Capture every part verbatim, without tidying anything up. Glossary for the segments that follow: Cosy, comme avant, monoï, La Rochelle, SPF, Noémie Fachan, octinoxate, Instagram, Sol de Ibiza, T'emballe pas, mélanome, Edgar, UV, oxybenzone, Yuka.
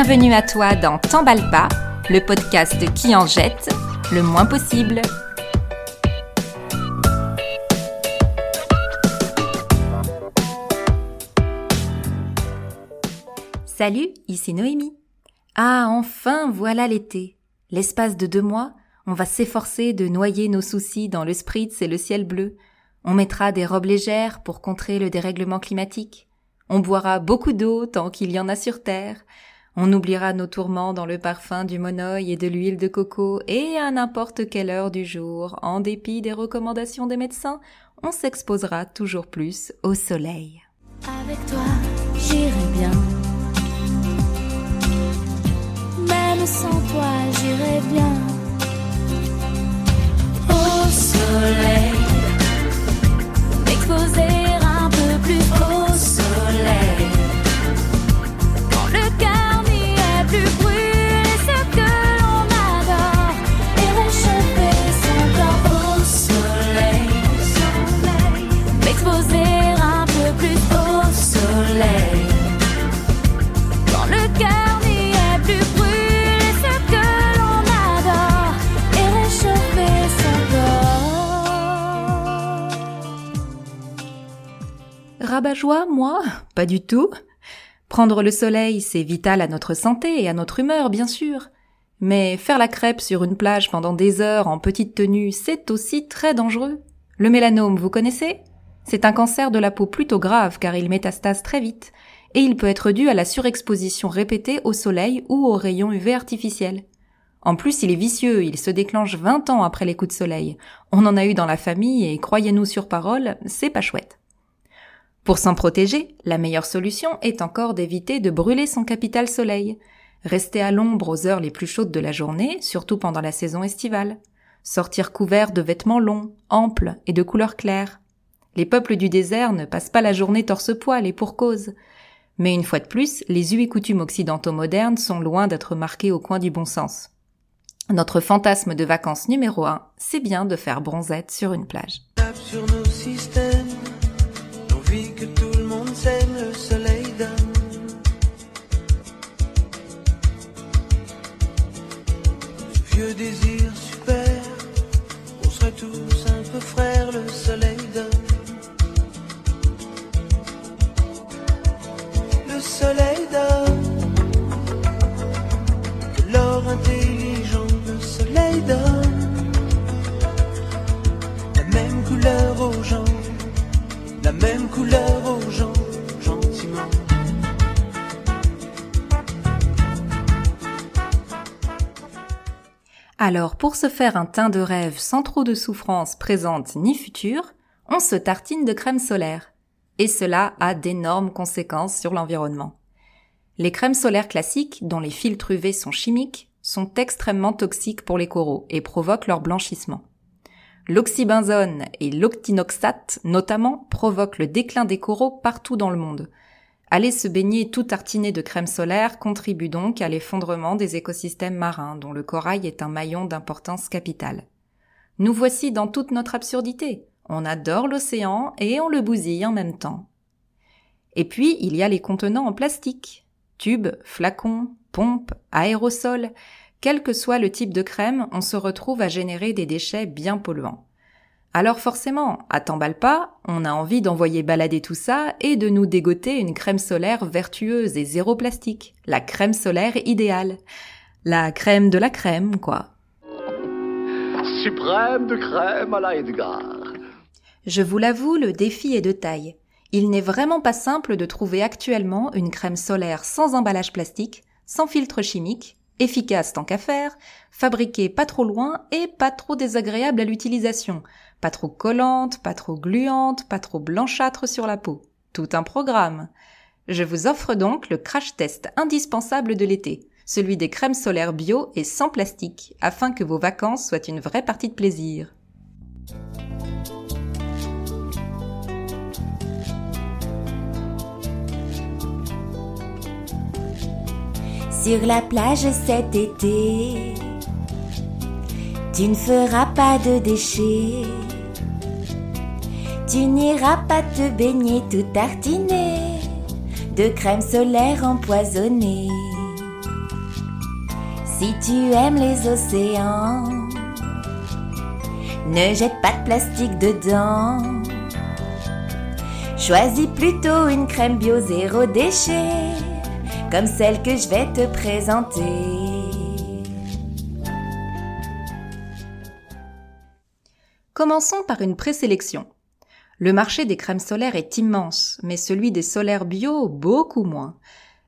Bienvenue à toi dans T'emballe pas, le podcast qui en jette le moins possible. Salut, ici Noémie. Ah, enfin, voilà l'été. L'espace de deux mois, on va s'efforcer de noyer nos soucis dans le spritz et le ciel bleu. On mettra des robes légères pour contrer le dérèglement climatique. On boira beaucoup d'eau tant qu'il y en a sur Terre. On oubliera nos tourments dans le parfum du monoï et de l'huile de coco, et à n'importe quelle heure du jour, en dépit des recommandations des médecins, on s'exposera toujours plus au soleil. Avec toi, j'irai bien. Sans toi, j'irai bien. Au soleil, m'exposer un peu plus au soleil. Quand le cœur n'y est plus brûlé, ce que l'on adore et réchauffer son corps au soleil. M'exposer un peu plus au soleil. Quand le cœur Rabat-joie, moi ? Pas du tout. Prendre le soleil, c'est vital à notre santé et à notre humeur, bien sûr. Mais faire la crêpe sur une plage pendant des heures en petite tenue, c'est aussi très dangereux. Le mélanome, vous connaissez ? C'est un cancer de la peau plutôt grave car il métastase très vite et il peut être dû à la surexposition répétée au soleil ou aux rayons U V artificiels. En plus, il est vicieux, il se déclenche vingt ans après les coups de soleil. On en a eu dans la famille et croyez-nous sur parole, c'est pas chouette. Pour s'en protéger, la meilleure solution est encore d'éviter de brûler son capital soleil. Rester à l'ombre aux heures les plus chaudes de la journée, surtout pendant la saison estivale. Sortir couvert de vêtements longs, amples et de couleur claire. Les peuples du désert ne passent pas la journée torse-poil et pour cause. Mais une fois de plus, les us et coutumes occidentaux modernes sont loin d'être marqués au coin du bon sens. Notre fantasme de vacances numéro un, c'est bien de faire bronzette sur une plage. Sur nos systèmes. Que tout le monde s'aime, le soleil donne. Vieux désir super, on serait tous un peu frères, le soleil donne. Le soleil donne. De l'or intelligent, le soleil donne. La même couleur aux gens. La même couleur aux gens, gentiment. Alors, pour se faire un teint de rêve sans trop de souffrance présente ni future, on se tartine de crème solaire. Et cela a d'énormes conséquences sur l'environnement. Les crèmes solaires classiques, dont les filtres U V sont chimiques, sont extrêmement toxiques pour les coraux et provoquent leur blanchissement. L'oxybenzone et l'octinoxate, notamment, provoquent le déclin des coraux partout dans le monde. Aller se baigner tout tartiné de crème solaire contribue donc à l'effondrement des écosystèmes marins, dont le corail est un maillon d'importance capitale. Nous voici dans toute notre absurdité. On adore l'océan et on le bousille en même temps. Et puis, il y a les contenants en plastique. Tubes, flacons, pompes, aérosols... Quel que soit le type de crème, on se retrouve à générer des déchets bien polluants. Alors forcément, à T'emballe pas, on a envie d'envoyer balader tout ça et de nous dégoter une crème solaire vertueuse et zéro plastique. La crème solaire idéale. La crème de la crème, quoi. Suprême de crème à la Edgar. Je vous l'avoue, le défi est de taille. Il n'est vraiment pas simple de trouver actuellement une crème solaire sans emballage plastique, sans filtre chimique, efficace tant qu'à faire, fabriquée pas trop loin et pas trop désagréable à l'utilisation, pas trop collante, pas trop gluante, pas trop blanchâtre sur la peau. Tout un programme. Je vous offre donc le crash test indispensable de l'été, celui des crèmes solaires bio et sans plastique, afin que vos vacances soient une vraie partie de plaisir. Sur la plage cet été, tu ne feras pas de déchets, tu n'iras pas te baigner tout tartiné de crème solaire empoisonnée. Si tu aimes les océans, ne jette pas de plastique dedans. Choisis plutôt une crème bio zéro déchet, comme celle que je vais te présenter. Commençons par une présélection. Le marché des crèmes solaires est immense, mais celui des solaires bio, beaucoup moins.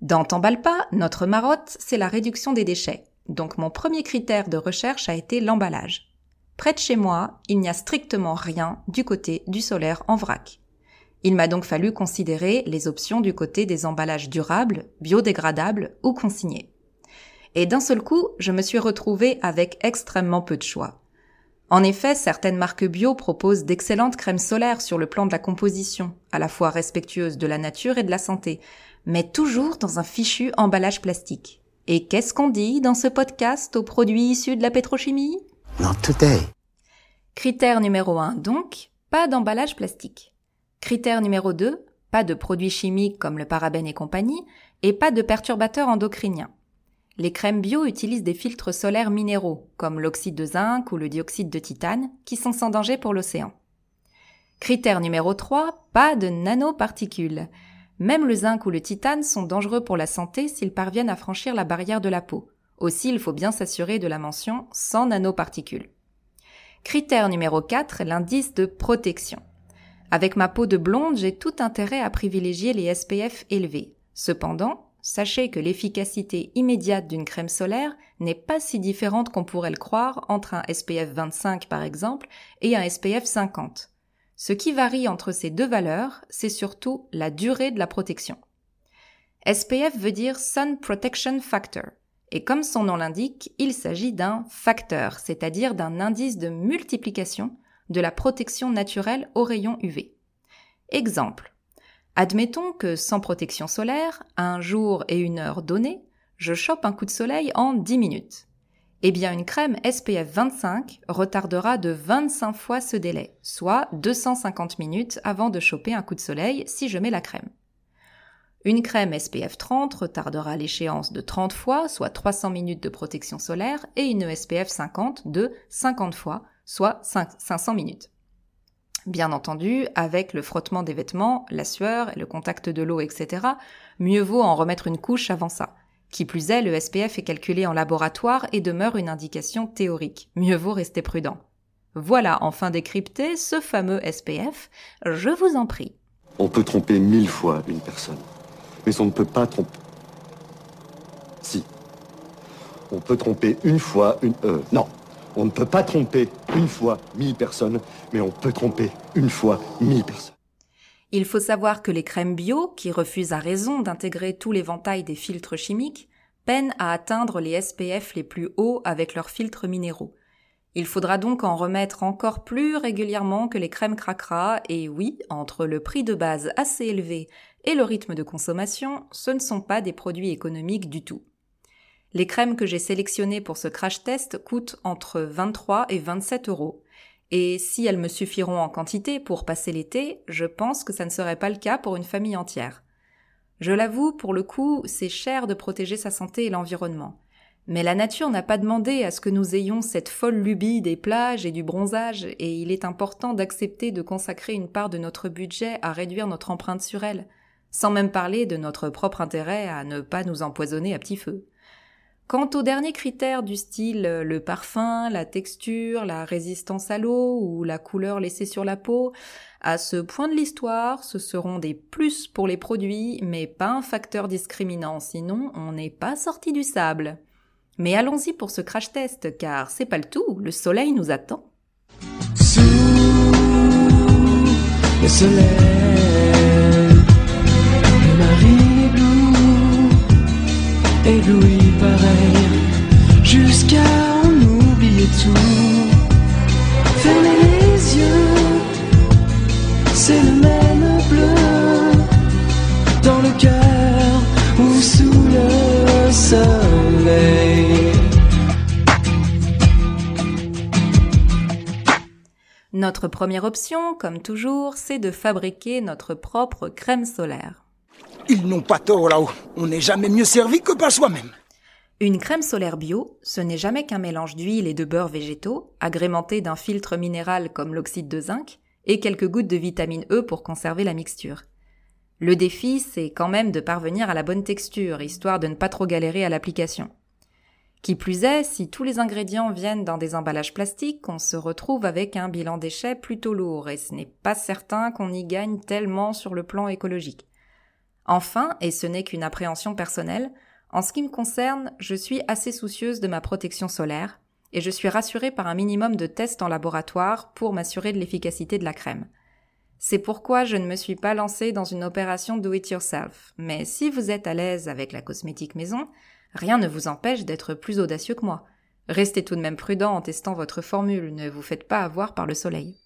Dans T'emballe pas, notre marotte, c'est la réduction des déchets. Donc mon premier critère de recherche a été l'emballage. Près de chez moi, il n'y a strictement rien du côté du solaire en vrac. Il m'a donc fallu considérer les options du côté des emballages durables, biodégradables ou consignés. Et d'un seul coup, je me suis retrouvée avec extrêmement peu de choix. En effet, certaines marques bio proposent d'excellentes crèmes solaires sur le plan de la composition, à la fois respectueuses de la nature et de la santé, mais toujours dans un fichu emballage plastique. Et qu'est-ce qu'on dit dans ce podcast aux produits issus de la pétrochimie ? Not today. Critère numéro un, donc, pas d'emballage plastique. Critère numéro deux, pas de produits chimiques comme le parabène et compagnie, et pas de perturbateurs endocriniens. Les crèmes bio utilisent des filtres solaires minéraux, comme l'oxyde de zinc ou le dioxyde de titane, qui sont sans danger pour l'océan. Critère numéro trois, pas de nanoparticules. Même le zinc ou le titane sont dangereux pour la santé s'ils parviennent à franchir la barrière de la peau. Aussi, il faut bien s'assurer de la mention « sans nanoparticules ». Critère numéro quatre, l'indice de protection. Avec ma peau de blonde, j'ai tout intérêt à privilégier les S P F élevés. Cependant, sachez que l'efficacité immédiate d'une crème solaire n'est pas si différente qu'on pourrait le croire entre un S P F vingt-cinq par exemple et un S P F cinquante. Ce qui varie entre ces deux valeurs, c'est surtout la durée de la protection. S P F veut dire Sun Protection Factor. Et comme son nom l'indique, il s'agit d'un facteur, c'est-à-dire d'un indice de multiplication de la protection naturelle aux rayons U V. Exemple. Admettons que sans protection solaire, un jour et une heure donnés, je chope un coup de soleil en dix minutes. Eh bien, une crème S P F vingt-cinq retardera de vingt-cinq fois ce délai, soit deux cent cinquante minutes avant de choper un coup de soleil si je mets la crème. Une crème S P F trente retardera l'échéance de trente fois, soit trois cents minutes de protection solaire, et une S P F cinquante de cinquante fois, soit cinq cents minutes. Bien entendu, avec le frottement des vêtements, la sueur et le contact de l'eau, et cetera, mieux vaut en remettre une couche avant ça. Qui plus est, le S P F est calculé en laboratoire et demeure une indication théorique. Mieux vaut rester prudent. Voilà enfin décrypté ce fameux S P F, je vous en prie. On peut tromper mille fois une personne, mais on ne peut pas tromper... Si. On peut tromper une fois une... Euh, non. On ne peut pas tromper une fois mille personnes, mais on peut tromper une fois mille personnes. Il faut savoir que les crèmes bio, qui refusent à raison d'intégrer tout l'éventail des filtres chimiques, peinent à atteindre les S P F les plus hauts avec leurs filtres minéraux. Il faudra donc en remettre encore plus régulièrement que les crèmes cracra, et oui, entre le prix de base assez élevé et le rythme de consommation, ce ne sont pas des produits économiques du tout. Les crèmes que j'ai sélectionnées pour ce crash test coûtent entre vingt-trois et vingt-sept euros. Et si elles me suffiront en quantité pour passer l'été, je pense que ça ne serait pas le cas pour une famille entière. Je l'avoue, pour le coup, c'est cher de protéger sa santé et l'environnement. Mais la nature n'a pas demandé à ce que nous ayons cette folle lubie des plages et du bronzage, et il est important d'accepter de consacrer une part de notre budget à réduire notre empreinte sur elle, sans même parler de notre propre intérêt à ne pas nous empoisonner à petit feu. Quant aux derniers critères du style le parfum, la texture, la résistance à l'eau ou la couleur laissée sur la peau, à ce point de l'histoire, ce seront des plus pour les produits, mais pas un facteur discriminant, sinon on n'est pas sorti du sable. Mais allons-y pour ce crash test, car c'est pas le tout, le soleil nous attend. Sous le soleil, Marie Blou, éblouie. Pareil, jusqu'à en oublier tout. Fermez les yeux, c'est le même bleu dans le cœur ou sous le soleil. Notre première option, comme toujours, c'est de fabriquer notre propre crème solaire. Ils n'ont pas tort là-haut, on n'est jamais mieux servi que par soi-même. Une crème solaire bio, ce n'est jamais qu'un mélange d'huile et de beurre végétaux, agrémenté d'un filtre minéral comme l'oxyde de zinc, et quelques gouttes de vitamine E pour conserver la mixture. Le défi, c'est quand même de parvenir à la bonne texture, histoire de ne pas trop galérer à l'application. Qui plus est, si tous les ingrédients viennent dans des emballages plastiques, on se retrouve avec un bilan déchets plutôt lourd, et ce n'est pas certain qu'on y gagne tellement sur le plan écologique. Enfin, et ce n'est qu'une appréhension personnelle, en ce qui me concerne, je suis assez soucieuse de ma protection solaire, et je suis rassurée par un minimum de tests en laboratoire pour m'assurer de l'efficacité de la crème. C'est pourquoi je ne me suis pas lancée dans une opération do-it-yourself, mais si vous êtes à l'aise avec la cosmétique maison, rien ne vous empêche d'être plus audacieux que moi. Restez tout de même prudent en testant votre formule, ne vous faites pas avoir par le soleil.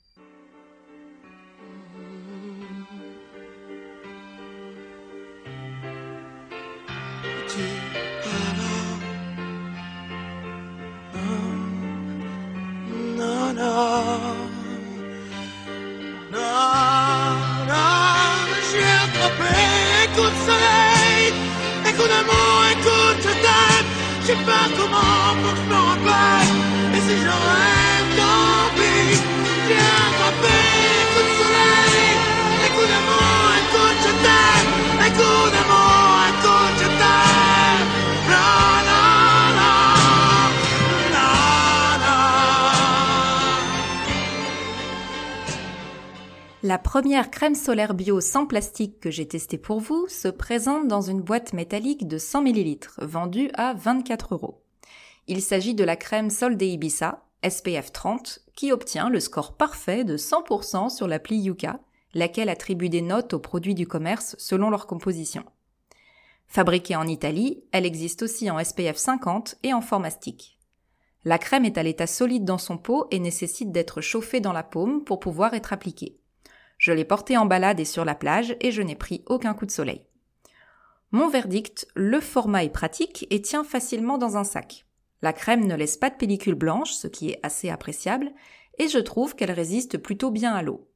Je sais pas comment, faut que je m'en rappelle. Et si je rêve, tant pis. J'ai attrapé les coups de soleil. Les coups d'amour, les coups de je t'aime. Les coups d'amour, les coups de je t'aime. Non, non, non, non, non. La première crème solaire bio sans plastique que j'ai testée pour vous se présente dans une boîte métallique de cent millilitres, vendue à vingt-quatre euros. Il s'agit de la crème Sol de Ibiza, S P F trente, qui obtient le score parfait de cent pour cent sur l'appli Yuka, laquelle attribue des notes aux produits du commerce selon leur composition. Fabriquée en Italie, elle existe aussi en S P F cinquante et en format stick. La crème est à l'état solide dans son pot et nécessite d'être chauffée dans la paume pour pouvoir être appliquée. Je l'ai portée en balade et sur la plage et je n'ai pris aucun coup de soleil. Mon verdict, le format est pratique et tient facilement dans un sac. La crème ne laisse pas de pellicule blanche, ce qui est assez appréciable, et je trouve qu'elle résiste plutôt bien à l'eau.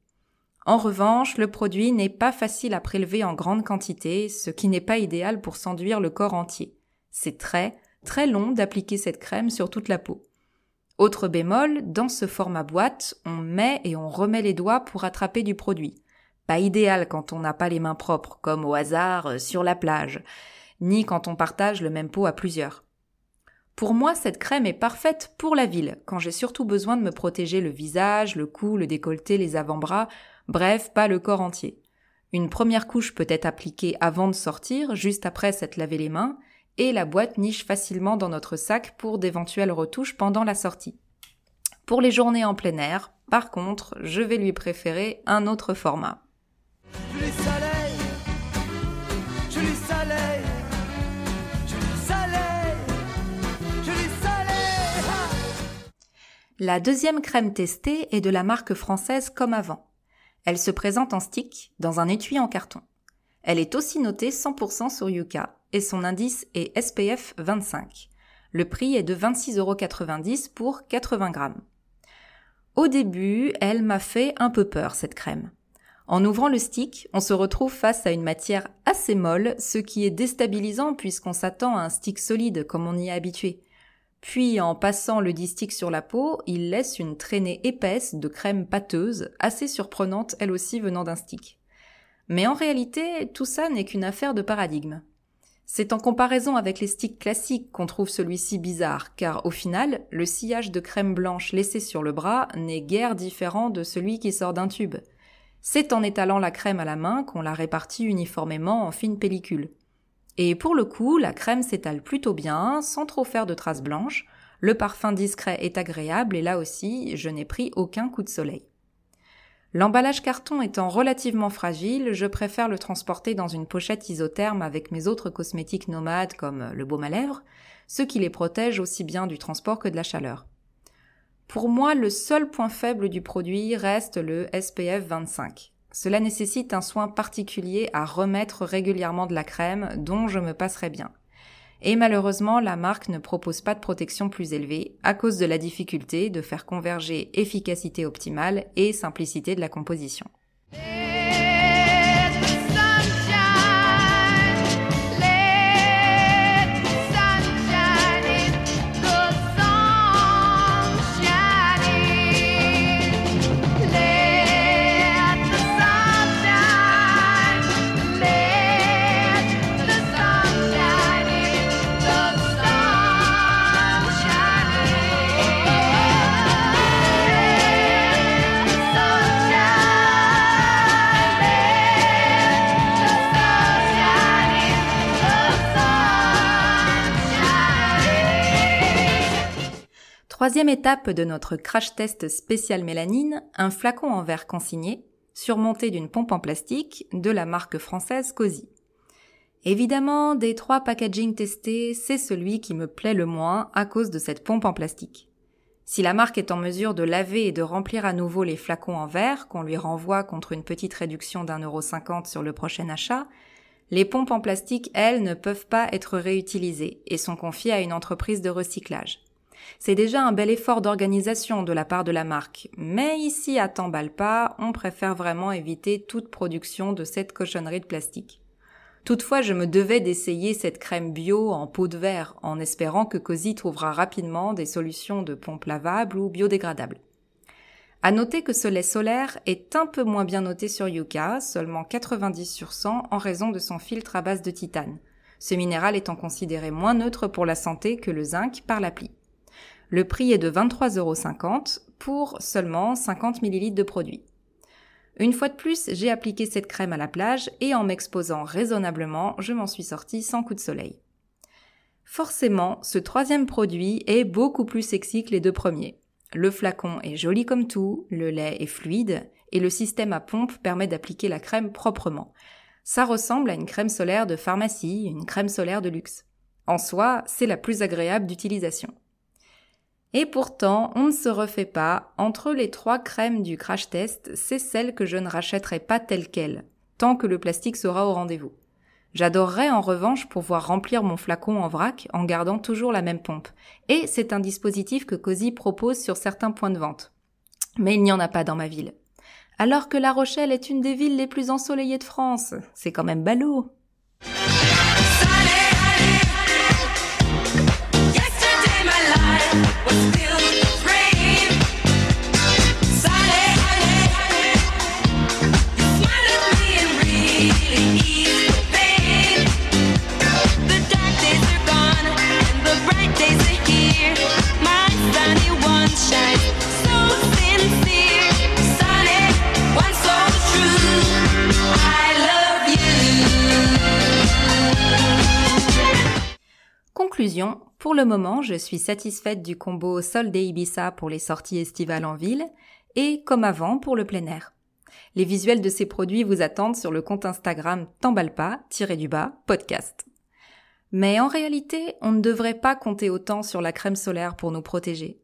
En revanche, le produit n'est pas facile à prélever en grande quantité, ce qui n'est pas idéal pour s'enduire le corps entier. C'est très, très long d'appliquer cette crème sur toute la peau. Autre bémol, dans ce format boîte, on met et on remet les doigts pour attraper du produit. Pas idéal quand on n'a pas les mains propres, comme au hasard sur la plage, ni quand on partage le même pot à plusieurs. Pour moi, cette crème est parfaite pour la ville, quand j'ai surtout besoin de me protéger le visage, le cou, le décolleté, les avant-bras, bref, pas le corps entier. Une première couche peut être appliquée avant de sortir, juste après s'être lavé les mains, et la boîte niche facilement dans notre sac pour d'éventuelles retouches pendant la sortie. Pour les journées en plein air, par contre, je vais lui préférer un autre format. Je lui soleil, je lui soleil, je lui soleil, je lui soleil. La deuxième crème testée est de la marque française Comme Avant. Elle se présente en stick, dans un étui en carton. Elle est aussi notée cent pour cent sur Yuka et son indice est S P F vingt-cinq. Le prix est de vingt-six euros quatre-vingt-dix pour quatre-vingts grammes. Au début, elle m'a fait un peu peur, cette crème. En ouvrant le stick, on se retrouve face à une matière assez molle, ce qui est déstabilisant puisqu'on s'attend à un stick solide comme on y est habitué. Puis, en passant le distique sur la peau, il laisse une traînée épaisse de crème pâteuse, assez surprenante elle aussi venant d'un stick. Mais en réalité, tout ça n'est qu'une affaire de paradigme. C'est en comparaison avec les sticks classiques qu'on trouve celui-ci bizarre, car au final, le sillage de crème blanche laissé sur le bras n'est guère différent de celui qui sort d'un tube. C'est en étalant la crème à la main qu'on la répartit uniformément en fines pellicules. Et pour le coup, la crème s'étale plutôt bien, sans trop faire de traces blanches, le parfum discret est agréable et là aussi, je n'ai pris aucun coup de soleil. L'emballage carton étant relativement fragile, je préfère le transporter dans une pochette isotherme avec mes autres cosmétiques nomades comme le baume à lèvres, ce qui les protège aussi bien du transport que de la chaleur. Pour moi, le seul point faible du produit reste le S P F vingt-cinq. Cela nécessite un soin particulier à remettre régulièrement de la crème, dont je me passerai bien. Et malheureusement, la marque ne propose pas de protection plus élevée à cause de la difficulté de faire converger efficacité optimale et simplicité de la composition. Let the sunshine, let the sunshine. Troisième étape de notre crash test spécial mélanine, un flacon en verre consigné, surmonté d'une pompe en plastique de la marque française Cosy. Évidemment, des trois packagings testés, c'est celui qui me plaît le moins à cause de cette pompe en plastique. Si la marque est en mesure de laver et de remplir à nouveau les flacons en verre qu'on lui renvoie contre une petite réduction d'un euro cinquante sur le prochain achat, les pompes en plastique, elles, ne peuvent pas être réutilisées et sont confiées à une entreprise de recyclage. C'est déjà un bel effort d'organisation de la part de la marque, mais ici à T'emballe pas, on préfère vraiment éviter toute production de cette cochonnerie de plastique. Toutefois, je me devais d'essayer cette crème bio en pot de verre, en espérant que Cosy trouvera rapidement des solutions de pompes lavables ou biodégradables. À noter que ce lait solaire est un peu moins bien noté sur Yuka, seulement quatre-vingt-dix sur cent, en raison de son filtre à base de titane, ce minéral étant considéré moins neutre pour la santé que le zinc par l'appli. Le prix est de vingt-trois euros cinquante pour seulement cinquante millilitres de produit. Une fois de plus, j'ai appliqué cette crème à la plage et en m'exposant raisonnablement, je m'en suis sortie sans coup de soleil. Forcément, ce troisième produit est beaucoup plus sexy que les deux premiers. Le flacon est joli comme tout, le lait est fluide et le système à pompe permet d'appliquer la crème proprement. Ça ressemble à une crème solaire de pharmacie, une crème solaire de luxe. En soi, c'est la plus agréable d'utilisation. Et pourtant, on ne se refait pas, entre les trois crèmes du crash test, c'est celle que je ne rachèterai pas telle quelle, tant que le plastique sera au rendez-vous. J'adorerais en revanche pouvoir remplir mon flacon en vrac en gardant toujours la même pompe, et c'est un dispositif que Cosy propose sur certains points de vente. Mais il n'y en a pas dans ma ville. Alors que La Rochelle est une des villes les plus ensoleillées de France, c'est quand même ballot. Conclusion, pour le moment, je suis satisfaite du combo Sol de Ibiza pour les sorties estivales en ville et comme avant pour le plein air. Les visuels de ces produits vous attendent sur le compte Instagram T'emballe pas, tiré du bas, podcast. Mais en réalité, on ne devrait pas compter autant sur la crème solaire pour nous protéger.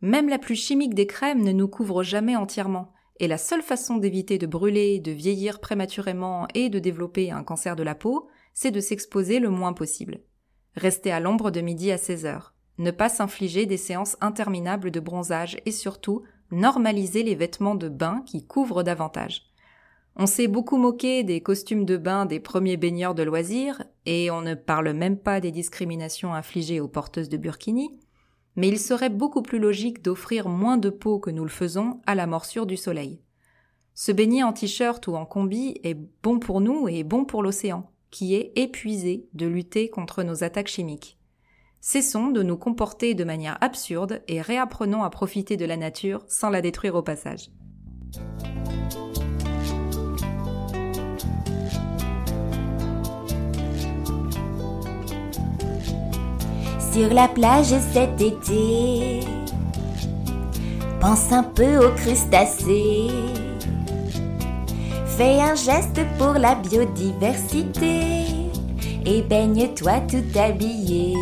Même la plus chimique des crèmes ne nous couvre jamais entièrement et la seule façon d'éviter de brûler, de vieillir prématurément et de développer un cancer de la peau, c'est de s'exposer le moins possible. Rester à l'ombre de midi à seize heures, ne pas s'infliger des séances interminables de bronzage et surtout normaliser les vêtements de bain qui couvrent davantage. On s'est beaucoup moqué des costumes de bain des premiers baigneurs de loisirs et on ne parle même pas des discriminations infligées aux porteuses de burkini, mais il serait beaucoup plus logique d'offrir moins de peau que nous le faisons à la morsure du soleil. Se baigner en t-shirt ou en combi est bon pour nous et bon pour l'océan, qui est épuisé de lutter contre nos attaques chimiques. Cessons de nous comporter de manière absurde et réapprenons à profiter de la nature sans la détruire au passage. Sur la plage cet été, pense un peu aux crustacés. Fais un geste pour la biodiversité et baigne-toi tout habillé.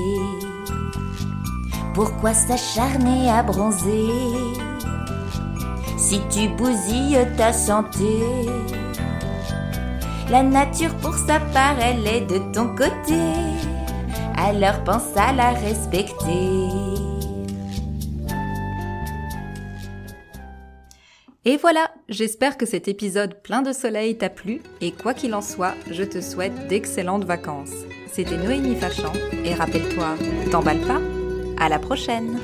Pourquoi s'acharner à bronzer si tu bousilles ta santé? La nature pour sa part, elle est de ton côté, alors pense à la respecter. Et voilà, j'espère que cet épisode plein de soleil t'a plu et quoi qu'il en soit, je te souhaite d'excellentes vacances. C'était Noémie Fachan et rappelle-toi, t'emballe pas, à la prochaine.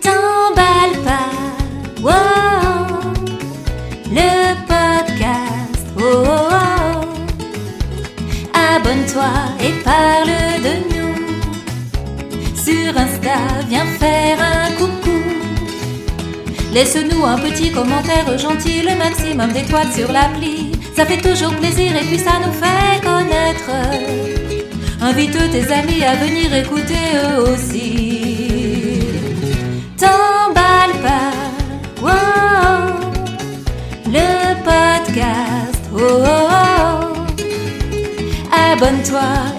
T'emballe pas, wow, le podcast, oh, oh, oh. Abonne-toi et parle de nous. Sur Insta, viens faire un coucou. Laisse-nous un petit commentaire gentil, le maximum d'étoiles sur l'appli. Ça fait toujours plaisir et puis ça nous fait connaître. Invite tes amis à venir écouter eux aussi. abonne-toi.